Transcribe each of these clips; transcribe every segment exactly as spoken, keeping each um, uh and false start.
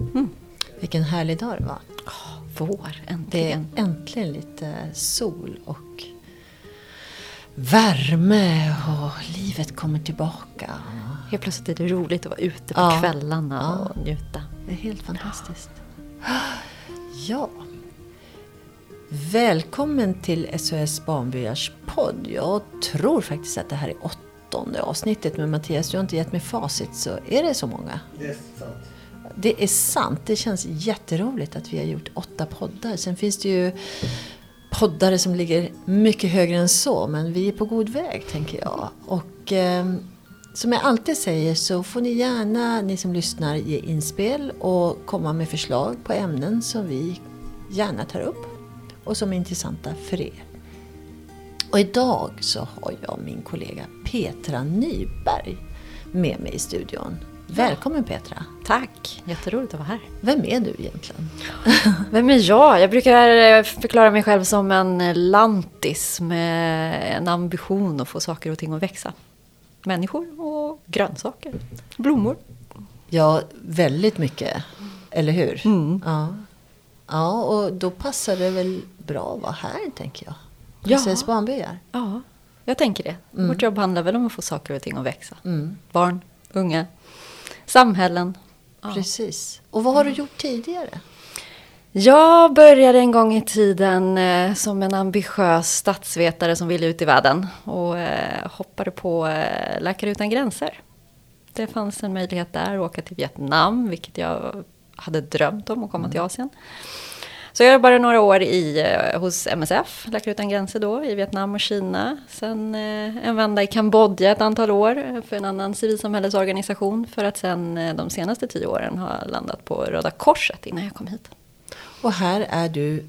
Mm. Vilken härlig dag det var. Oh, vår, äntligen. Det är äntligen lite sol och värme och livet kommer tillbaka. Helt plötsligt är det roligt att vara ute på ja. kvällarna och ja. njuta. Det är helt fantastiskt. Ja. Välkommen till S O S Barnbyars podd. Jag tror faktiskt att det här är åttonde avsnittet med Mattias. Du har inte gett mig facit, så är det så många? Det är sant. Det är sant. Det känns jätteroligt att vi har gjort åtta poddar. Sen finns det ju poddare som ligger mycket högre än så. Men vi är på god väg, tänker jag. Och eh, som jag alltid säger så får ni gärna, ni som lyssnar, ge inspel och komma med förslag på ämnen som vi gärna tar upp och som är intressanta för er. Och idag så har jag min kollega Petra Nyberg med mig i studion. Välkommen Petra. Tack, jätteroligt att vara här. Vem är du egentligen? Vem är jag? Jag brukar förklara mig själv som en lantis med en ambition att få saker och ting att växa. Människor och grönsaker, blommor. Ja, väldigt mycket, eller hur? Mm. Ja. Ja, och då passar det väl bra att vara här, tänker jag. Precis, ja. Barnbyar. Ja, jag tänker det. Mm. Vårt jobb handlar väl om att få saker och ting att växa. Mm. Barn, unga, samhällen. Ja. Precis. Och vad har du gjort tidigare? Jag började en gång i tiden eh, som en ambitiös statsvetare som ville ut i världen. Och eh, hoppade på eh, Läkare utan gränser. Det fanns en möjlighet där att åka till Vietnam, vilket jag hade drömt om att komma mm. till Asien. Så jag jobbade några år i, hos M S F, Läkare utan gränser då, i Vietnam och Kina. Sen eh, en vända i Kambodja ett antal år för en annan civilsamhällesorganisation. För att sen eh, de senaste tio åren har landat på Röda Korset innan jag kom hit. Och här är du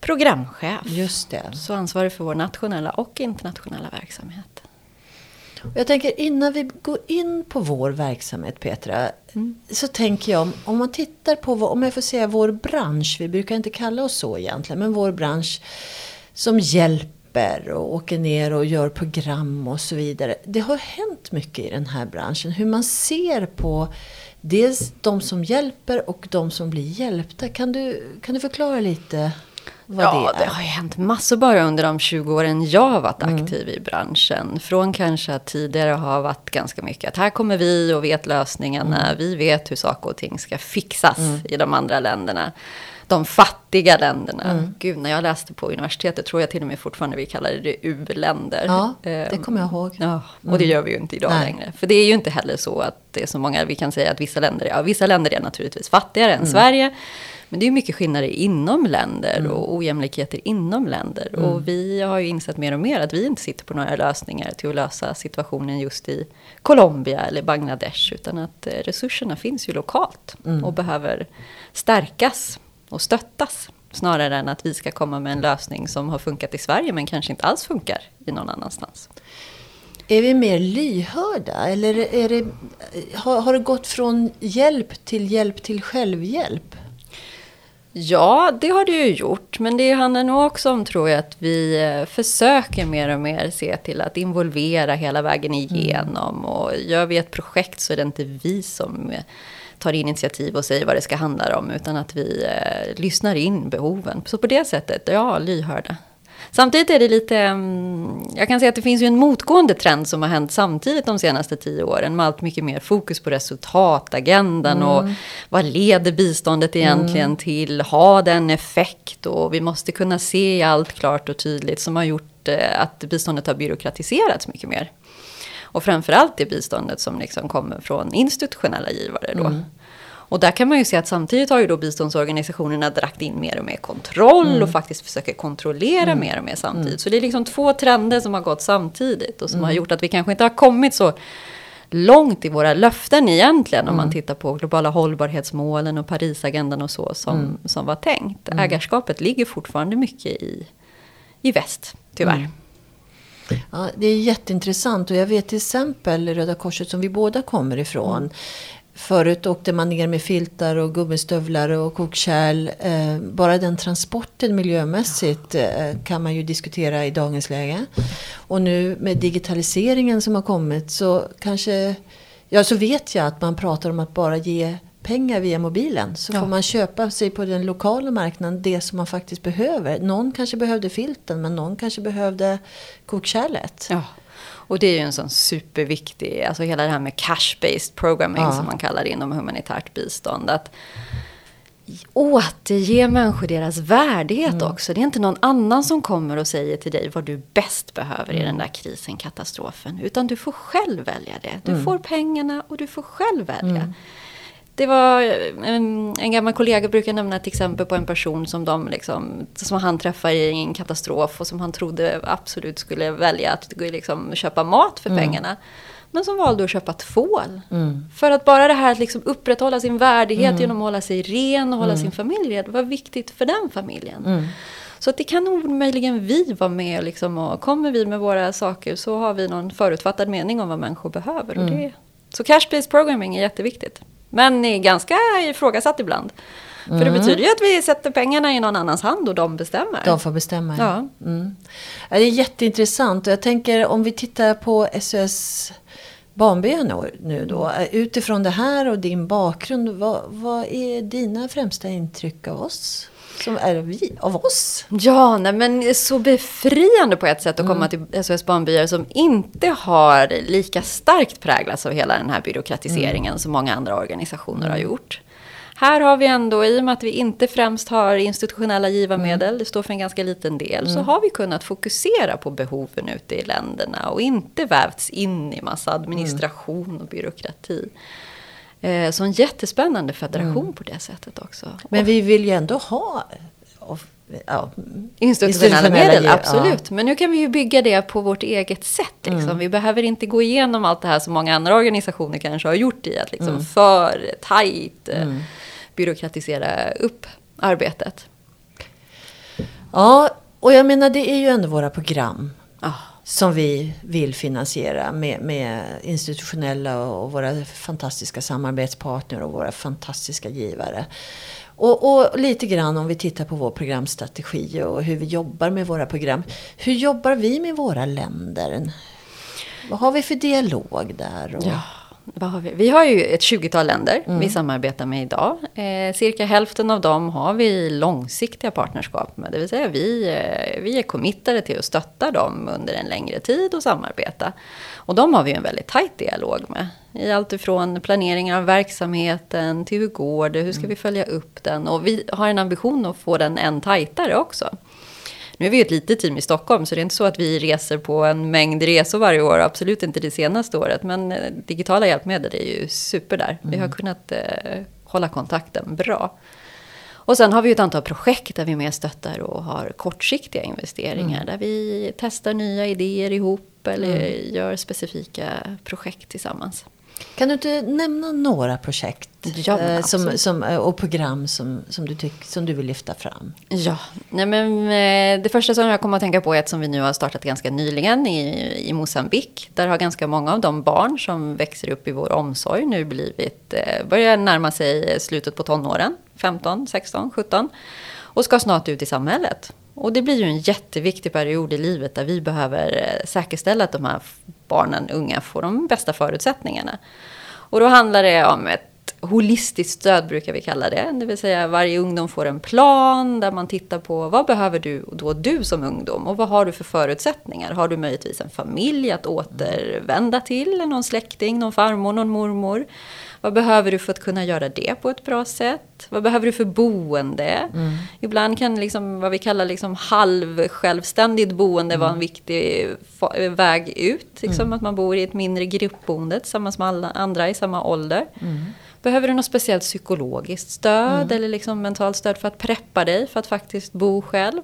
programchef. Just det. Så ansvarig för vår nationella och internationella verksamhet. Jag tänker innan vi går in på vår verksamhet, Petra, mm. så tänker jag, om man tittar på, vad, om jag får säga vår bransch, vi brukar inte kalla oss så egentligen, men vår bransch som hjälper och åker ner och gör program och så vidare. Det har hänt mycket i den här branschen, hur man ser på dels de som hjälper och de som blir hjälpta. Kan du, kan du förklara lite? Ja, det, det har ju hänt massor bara under de tjugo åren jag har varit aktiv mm. i branschen. Från kanske att tidigare har varit ganska mycket att här kommer vi och vet lösningarna. Mm. Vi vet hur saker och ting ska fixas mm. i de andra länderna. De fattiga länderna. Mm. Gud, när jag läste på universitetet tror jag till och med fortfarande vi kallade det u-länder. Ja, det kommer jag ihåg. Ja, och det gör vi ju inte idag Nej. längre. För det är ju inte heller så att det är så många, vi kan säga att vissa länder, ja, vissa länder är naturligtvis fattigare än mm. Sverige. Men det är ju mycket skillnader inom länder mm. och ojämlikheter inom länder. Mm. Och vi har ju insett mer och mer att vi inte sitter på några lösningar till att lösa situationen just i Colombia eller Bangladesh. Utan att resurserna finns ju lokalt mm. och behöver stärkas och stöttas. Snarare än att vi ska komma med en lösning som har funkat i Sverige men kanske inte alls funkar i någon annanstans. Är vi mer lyhörda? Eller är det, har, har det gått från hjälp till hjälp till självhjälp? Ja, det har det ju gjort. Men det handlar nog också om, tror jag, att vi försöker mer och mer se till att involvera hela vägen igenom. Mm. Och gör vi ett projekt så är det inte vi som tar initiativ och säger vad det ska handla om. Utan att vi eh, lyssnar in behoven. Så på det sättet, ja, lyhörda. Samtidigt är det lite, jag kan säga att det finns ju en motgående trend som har hänt samtidigt de senaste tio åren med allt mycket mer fokus på resultatagendan mm. och vad leder biståndet egentligen mm. till, ha den effekt, och vi måste kunna se allt klart och tydligt, som har gjort att biståndet har byråkratiserats mycket mer. Och framförallt det biståndet som liksom kommer från institutionella givare då. Mm. Och där kan man ju se att samtidigt har ju då biståndsorganisationerna dragit in mer och mer kontroll mm. och faktiskt försöker kontrollera mm. mer och mer samtidigt. Mm. Så det är liksom två trender som har gått samtidigt och som mm. har gjort att vi kanske inte har kommit så långt i våra löften egentligen mm. om man tittar på globala hållbarhetsmålen och Parisagendan och så som, mm. som var tänkt. Mm. Ägarskapet ligger fortfarande mycket i, i väst, tyvärr. Mm. Ja, det är jätteintressant, och jag vet till exempel Röda Korset som vi båda kommer ifrån. Mm. Förut åkte man ner med filtar och gummistövlar och kokkärl. Bara den transporten miljömässigt kan man ju diskutera i dagens läge. Och nu med digitaliseringen som har kommit så kanske... Ja, så vet jag att man pratar om att bara ge pengar via mobilen, så ja. får man köpa sig på den lokala marknaden det som man faktiskt behöver. Någon kanske behövde filten, men någon kanske behövde kokkärlet. Ja. Och det är ju en sån superviktig, alltså hela det här med cash-based programming ja. som man kallar det inom humanitärt bistånd. Att återge människor deras värdighet mm. också. Det är inte någon annan som kommer och säger till dig vad du bäst behöver i den där krisen, katastrofen. Utan du får själv välja det. Du mm. får pengarna och du får själv välja. Mm. Det var en, en gammal kollega brukar nämna till exempel på en person som, de liksom, som han träffade i en katastrof och som han trodde absolut skulle välja att liksom köpa mat för mm. pengarna. Men som valde att köpa tvål. Mm. För att bara det här att liksom upprätthålla sin värdighet mm. genom att hålla sig ren och hålla mm. sin familj ren var viktigt för den familjen. Mm. Så att det kan nog möjligen vi vara med liksom, och kommer vi med våra saker så har vi någon förutfattad mening om vad människor behöver. Mm. Och det, så cash-based programming är jätteviktigt. Men är ganska ifrågasatt ibland. Mm. För det betyder ju att vi sätter pengarna i någon annans hand och de bestämmer. De får bestämma, ja. ja. Mm. Det är jätteintressant. Jag tänker om vi tittar på S O S Barnbyar nu då. Utifrån det här och din bakgrund, vad, vad är dina främsta intryck av oss? Som är vi, av oss? Ja, nej, men så befriande på ett sätt att mm. komma till S O S Barnbyar som inte har lika starkt präglats av hela den här byråkratiseringen mm. som många andra organisationer har gjort. Här har vi ändå, i och med att vi inte främst har institutionella givarmedel, mm. det står för en ganska liten del, mm. så har vi kunnat fokusera på behoven ute i länderna och inte vävts in i massa administration mm. och byråkrati. Så en jättespännande federation mm. på det sättet också. Men vi vill ju ändå ha ja, institutionella medel, absolut. Ja. Men nu kan vi ju bygga det på vårt eget sätt. Liksom. Mm. Vi behöver inte gå igenom allt det här som många andra organisationer kanske har gjort i att liksom mm. för tajt mm. byråkratisera upp arbetet. Ja, och jag menar det är ju ändå våra program. Ja. Ah. Som vi vill finansiera med, med institutionella och våra fantastiska samarbetspartner och våra fantastiska givare. Och, och lite grann om vi tittar på vår programstrategi och hur vi jobbar med våra program. Hur jobbar vi med våra länder? Vad har vi för dialog där? Och... Ja, vad har vi? Vi har ju ett tjugotal länder mm. vi samarbetar med idag. Eh, cirka hälften av dem har vi långsiktiga partnerskap med. Det vill säga vi, eh, vi är committade till att stötta dem under en längre tid och samarbeta. Och de har vi en väldigt tajt dialog med. I allt ifrån planeringen av verksamheten till hur går det, hur ska mm. vi följa upp den. Och vi har en ambition att få den än tajtare också. Nu är vi ju ett litet team i Stockholm så det är inte så att vi reser på en mängd resor varje år. Absolut inte det senaste året, men digitala hjälpmedel är ju super där. Mm. Vi har kunnat eh, hålla kontakten bra. Och sen har vi ju ett antal projekt där vi mer stöttar och har kortsiktiga investeringar. Mm. Där vi testar nya idéer ihop eller mm. gör specifika projekt tillsammans. Kan du inte nämna några projekt ja, som, som, och program som, som, du tyck, som du vill lyfta fram? Ja, nej men, det första som jag kommer att tänka på är ett som vi nu har startat ganska nyligen i, i Moçambique. Där har ganska många av de barn som växer upp i vår omsorg nu blivit, börjar närma sig slutet på tonåren, femton, sexton, sjutton och ska snart ut i samhället. Och det blir ju en jätteviktig period i livet där vi behöver säkerställa att de här barnen, unga, får de bästa förutsättningarna. Och då handlar det om ett holistiskt stöd brukar vi kalla det. Det vill säga varje ungdom får en plan där man tittar på vad behöver du då du som ungdom och vad har du för förutsättningar? Har du möjligtvis en familj att återvända till, någon släkting, någon farmor, någon mormor? Vad behöver du för att kunna göra det på ett bra sätt? Vad behöver du för boende? Mm. Ibland kan liksom, vad vi kallar liksom halvsjälvständigt boende mm. vara en viktig väg ut. Liksom, mm. att man bor i ett mindre gruppboende tillsammans med alla andra i samma ålder. Mm. Behöver du något speciellt psykologiskt stöd mm. eller liksom mentalt stöd för att preppa dig för att faktiskt bo själv?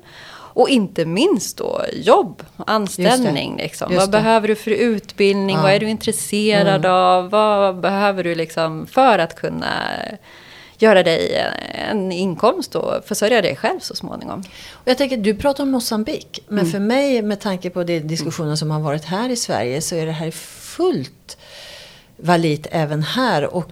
Och inte minst då jobb, anställning. Liksom. Vad behöver du för utbildning? Ja. Vad är du intresserad mm. av? Vad behöver du liksom för att kunna göra dig en inkomst och försörja dig själv så småningom? Och jag tänker, du pratar om Moçambique. Men mm. för mig, med tanke på de diskussioner som har varit här i Sverige, så är det här fullt valit även här och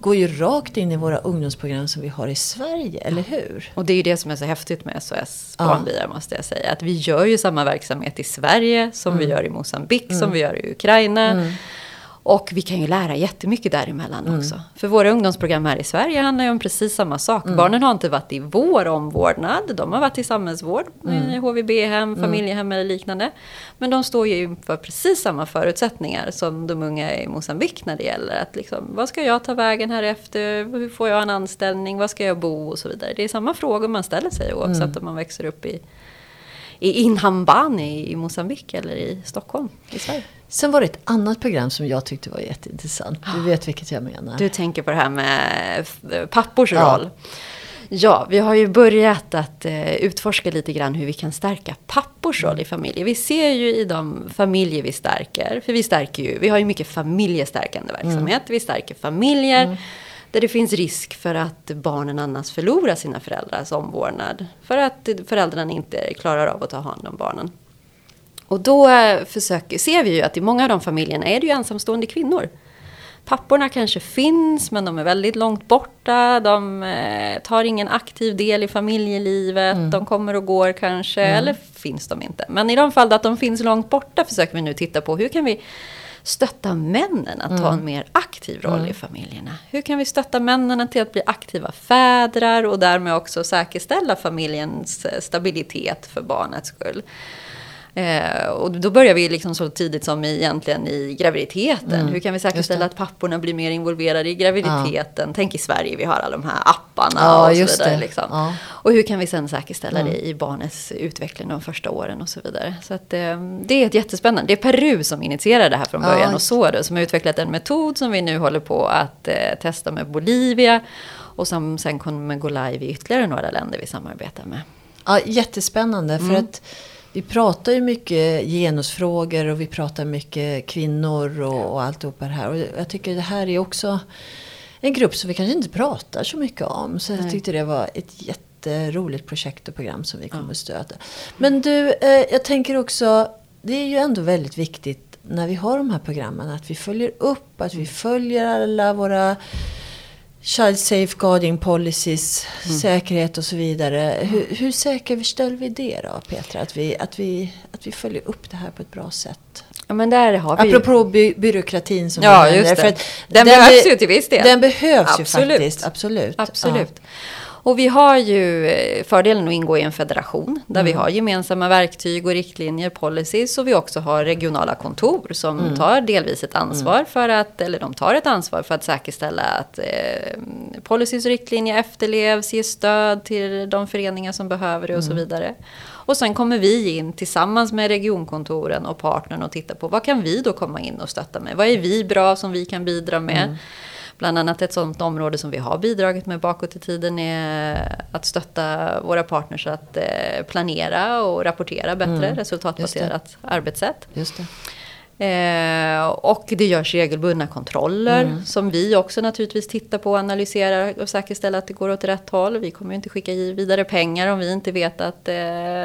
går ju rakt in i våra ungdomsprogram som vi har i Sverige, eller hur? Och det är ju det som är så häftigt med S O S Barnbyar, ja. måste jag säga. Att vi gör ju samma verksamhet i Sverige som mm. vi gör i Moçambique, mm. som vi gör i Ukraina. Mm. Och vi kan ju lära jättemycket däremellan mm. också. För våra ungdomsprogram här i Sverige handlar ju om precis samma sak. Mm. Barnen har inte varit i vår omvårdnad. De har varit i samhällsvård, mm. i H V B-hem, familjehem eller liknande. Men de står ju inför precis samma förutsättningar som de unga i Moçambique när det gäller. Att liksom, vad ska jag ta vägen här efter? Hur får jag en anställning? Var ska jag bo? Och så vidare. Det är samma frågor man ställer sig oavsett mm. om man växer upp i... i Inhambane i Moçambique eller i Stockholm i Sverige. Sen var det ett annat program som jag tyckte var jätteintressant. Du vet vilket jag menar. Du tänker på det här med pappors ja. roll. Ja, vi har ju börjat att utforska lite grann hur vi kan stärka pappors roll i familjer. Vi ser ju i de familjer vi stärker, för vi stärker ju, vi har ju mycket familjestärkande verksamhet. Mm. Vi stärker familjer. Mm. Där det finns risk för att barnen annars förlorar sina föräldrars omvårdnad. För att föräldrarna inte klarar av att ta hand om barnen. Och då försöker, ser vi ju att i många av de familjerna är det ju ensamstående kvinnor. Papporna kanske finns men de är väldigt långt borta. De tar ingen aktiv del i familjelivet. Mm. De kommer och går kanske. Mm. Eller finns de inte. Men i de fall att de finns långt borta försöker vi nu titta på hur kan vi... stötta männen att mm. ta en mer aktiv roll mm. i familjerna. Hur kan vi stötta männen till att bli aktiva fädrar och därmed också säkerställa familjens stabilitet för barnets skull. Eh, och då börjar vi liksom så tidigt som egentligen i graviditeten. Mm. Hur kan vi säkerställa att papporna blir mer involverade i graviditeten? Ja. Tänk i Sverige, vi har alla de här apparna ja, och så vidare. Liksom. Ja. Och hur kan vi sen säkerställa mm. det i barnets utveckling de första åren och så vidare. Så att, eh, det är ett jättespännande. Det är Peru som initierar det här från början ja, och så det, som har utvecklat en metod som vi nu håller på att eh, testa med Bolivia. Och som sen kommer gå live i ytterligare några länder vi samarbetar med. Ja, jättespännande för mm. att vi pratar ju mycket genusfrågor och vi pratar mycket kvinnor och, och alltihopa det här. Och jag tycker det här är också en grupp som vi kanske inte pratar så mycket om. Så Nej. jag tyckte det var ett jätteroligt projekt och program som vi kommer ja. stöta. Men du, eh, jag tänker också, det är ju ändå väldigt viktigt när vi har de här programmen att vi följer upp, att vi följer alla våra... child safeguarding policies, mm. säkerhet och så vidare. Hur, hur säkerställer vi det då, Petra? Att vi, att, vi, att vi följer upp det här på ett bra sätt. Ja, men där har vi apropå by- byråkratin som ja, just det. För att den, den behövs be- ju till viss del. Den behövs absolut. ju faktiskt, absolut. Absolut. Ja. Och vi har ju fördelen att ingå i en federation där mm. vi har gemensamma verktyg och riktlinjer, policies, och vi också har regionala kontor som mm. tar delvis ett ansvar för att, eller de tar ett ansvar för att säkerställa att eh, policies och riktlinjer efterlevs, ger stöd till de föreningar som behöver det och mm. så vidare. Och sen kommer vi in tillsammans med regionkontoren och partnern och tittar på vad kan vi då komma in och stötta med? Vad är vi bra som vi kan bidra med? Mm. Bland annat ett sådant område som vi har bidragit med bakåt i tiden är att stötta våra partners att planera och rapportera bättre mm. resultatbaserat arbetssätt. Just det. Eh, och det görs regelbundna kontroller mm. som vi också naturligtvis tittar på, analyserar och säkerställer att det går åt rätt håll. Vi kommer ju inte skicka vidare pengar om vi inte vet att eh,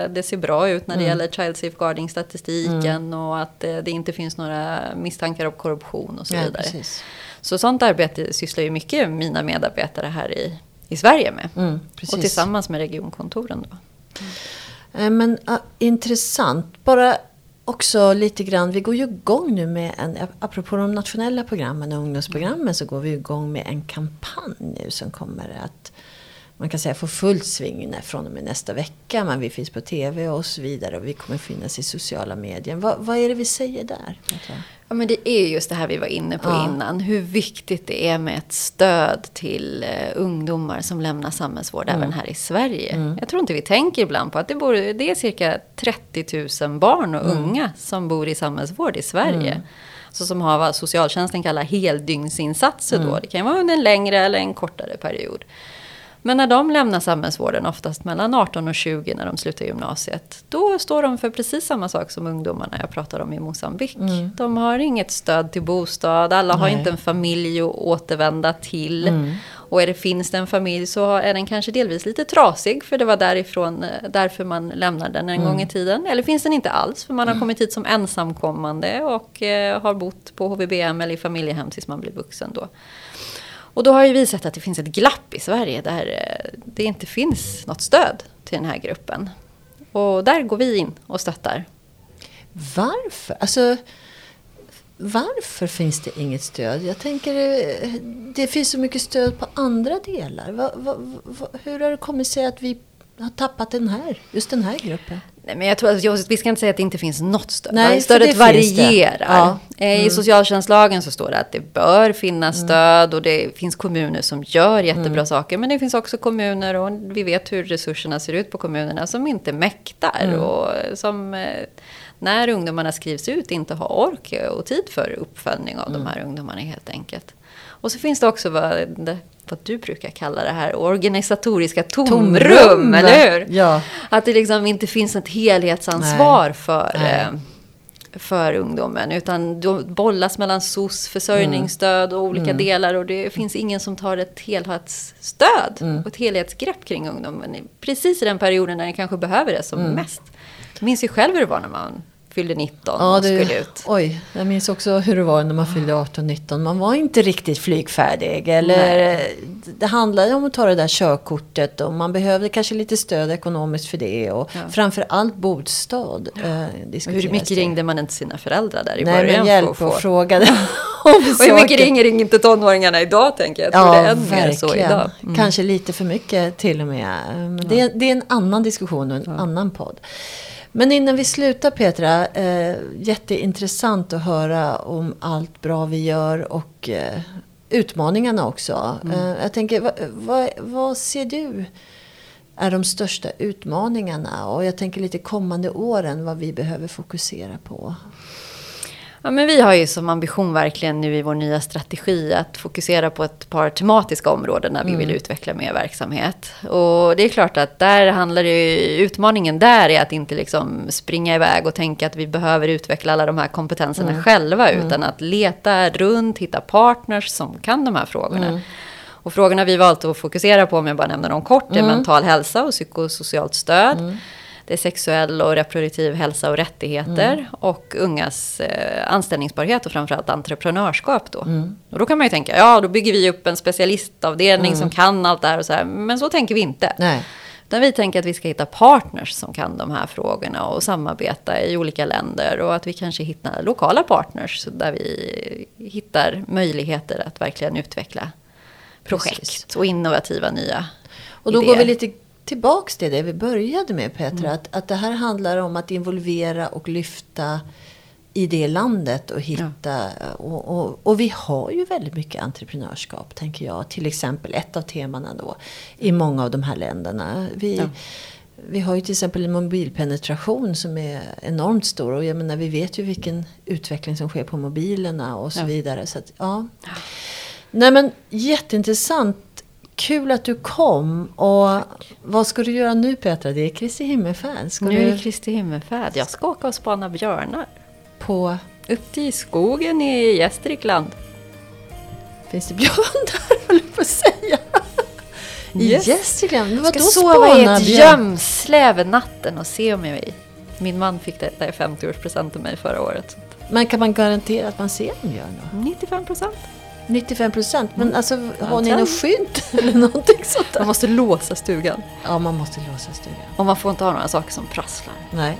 det ser bra ut när det mm. gäller child safeguarding-statistiken mm. och att eh, det inte finns några misstankar om korruption och så vidare. Ja, precis. Så sånt arbete sysslar ju mycket mina medarbetare här i, i Sverige med mm, och tillsammans med regionkontoren då. Mm. Men uh, intressant, bara... också lite grann, vi går ju igång nu med en, apropå de nationella programmen och ungdomsprogrammen, så går vi igång med en kampanj nu som kommer att, man kan säga, få full sving från och med nästa vecka. Men vi finns på tv och så vidare och vi kommer finnas i sociala medier. Vad, vad är det vi säger där? Ja, men det är just det här vi var inne på ja. innan. Hur viktigt det är med ett stöd till ungdomar som lämnar samhällsvård mm. även här i Sverige. Mm. Jag tror inte vi tänker ibland på att det, bor, det är cirka trettio tusen barn och mm. unga som bor i samhällsvård i Sverige. Mm. Så som har vad socialtjänsten kallar heldygnsinsatser mm. då. Det kan vara under en längre eller en kortare period. Men när de lämnar samhällsvården, oftast mellan arton och tjugo när de slutar gymnasiet, då står de för precis samma sak som ungdomarna jag pratar om i Moçambique. Mm. De har inget stöd till bostad, alla Nej. har inte en familj att återvända till. Mm. Och är det, finns det en familj så är den kanske delvis lite trasig, för det var därifrån, därför man lämnade den en mm. gång i tiden. Eller finns den inte alls, för man har kommit hit som ensamkommande och eh, har bott på H V B-hem eller i familjehem tills man blir vuxen då. Och då har ju vi sett att det finns ett glapp i Sverige där det inte finns något stöd till den här gruppen. Och där går vi in och stöttar. Varför? Alltså, varför finns det inget stöd? Jag tänker, det finns så mycket stöd på andra delar. Va, va, va, hur har det kommit sig att vi har tappat den här, just den här gruppen? Nej, men jag tror att jag, vi ska inte säga att det inte finns något stöd. Nej, stödet varierar. Ja. Mm. I socialtjänstlagen så står det att det bör finnas mm. stöd, och det finns kommuner som gör jättebra mm. saker, men det finns också kommuner, och vi vet hur resurserna ser ut på kommunerna, som inte mäktar mm. och som när ungdomarna skrivs ut inte har ork och tid för uppföljning av mm. de här ungdomarna helt enkelt. Och så finns det också vad, vad du brukar kalla det här organisatoriska tomrum, tomrum eller hur? Ja. Att det liksom inte finns ett helhetsansvar Nej. för, Nej. för ungdomen, utan de bollas mellan S O S, försörjningsstöd och olika mm. delar, och det finns ingen som tar ett helhetsstöd mm. och ett helhetsgrepp kring ungdomen precis i den perioden när den kanske behöver det som mm. mest. Jag minns ju själv hur det var när man fyllde nitton ja, och skulle det, ut. Oj, jag minns också hur det var när man fyllde arton nitton. Man var inte riktigt flygfärdig. Eller, det handlade ju om att ta det där körkortet. Och man behövde kanske lite stöd ekonomiskt för det. Och ja. framförallt bostad. Ja. Eh, hur mycket det. ringde man inte sina föräldrar där i Nej, början? Nej, hjälp och, och frågade. Och hur mycket ringer inte tonåringarna idag, tänker jag. jag tror ja, det är verkligen. Så idag. Mm. Kanske lite för mycket till och med. Men ja. det, det är en annan diskussion och en ja. annan podd. Men innan vi slutar, Petra, eh, jätteintressant att höra om allt bra vi gör och eh, utmaningarna också. Mm. Eh, jag tänker, va, va, vad ser du är de största utmaningarna? Och jag tänker lite kommande åren, vad vi behöver fokusera på. Ja, men vi har ju som ambition verkligen nu i vår nya strategi att fokusera på ett par tematiska områden när vi mm. vill utveckla mer verksamhet. Och det är klart att där handlar det, utmaningen där är att inte liksom springa iväg och tänka att vi behöver utveckla alla de här kompetenserna mm. själva, utan mm. att leta runt, hitta partners som kan de här frågorna. Mm. Och frågorna vi valt att fokusera på, om jag bara nämner dem kort, är mm. mental hälsa och psykosocialt stöd. Mm. Det är sexuell och reproduktiv hälsa och rättigheter mm. och ungas eh, anställningsbarhet och framförallt entreprenörskap då. Mm. Och då kan man ju tänka, ja då bygger vi upp en specialistavdelning mm. som kan allt det här och så här, men så tänker vi inte. Nej. Utan vi tänker att vi ska hitta partners som kan de här frågorna och samarbeta i olika länder, och att vi kanske hittar lokala partners där vi hittar möjligheter att verkligen utveckla projekt Precis. och innovativa nya Och då idéer. Går vi lite tillbaks till det vi började med, Petra, mm. att, att det här handlar om att involvera och lyfta i det landet och hitta, ja. och, och, och vi har ju väldigt mycket entreprenörskap, tänker jag, till exempel ett av temana då i många av de här länderna. Vi, ja. vi har ju till exempel en mobilpenetration som är enormt stor, och jag menar, vi vet ju vilken utveckling som sker på mobilerna och så ja. vidare, så att, ja. ja. Nej, men jätteintressant. Kul att du kom. Och Tack. Vad ska du göra nu, Petra? Det är Kristi himmelfärd. Ska nu du... är Kristi himmelfärd. Jag ska åka och spana björnar. På? Upp i skogen i Gästrikland. Finns det björn där, håller jag på att säga? I yes. Gästrikland? Men vadå, spana björn? Jag ska sova i ett gömsle över natten och se om jag är i. Min man fick det där femtioårspresent till mig förra året. Men kan man garantera att man ser en björn då? nittiofem procent. nittiofem procent, men alltså har ni något skydd eller någonting sånt där? Man måste låsa stugan. Ja, man måste låsa stugan. Och man får inte ha några saker som prasslar. Nej.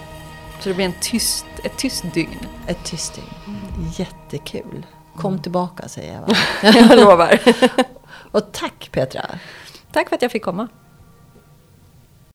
Så det blir en tyst, ett tyst dygn. Ett tyst dygn. Mm. Jättekul. Kom mm. tillbaka, säger jag. Va? Jag lovar. Och tack, Petra. Tack för att jag fick komma.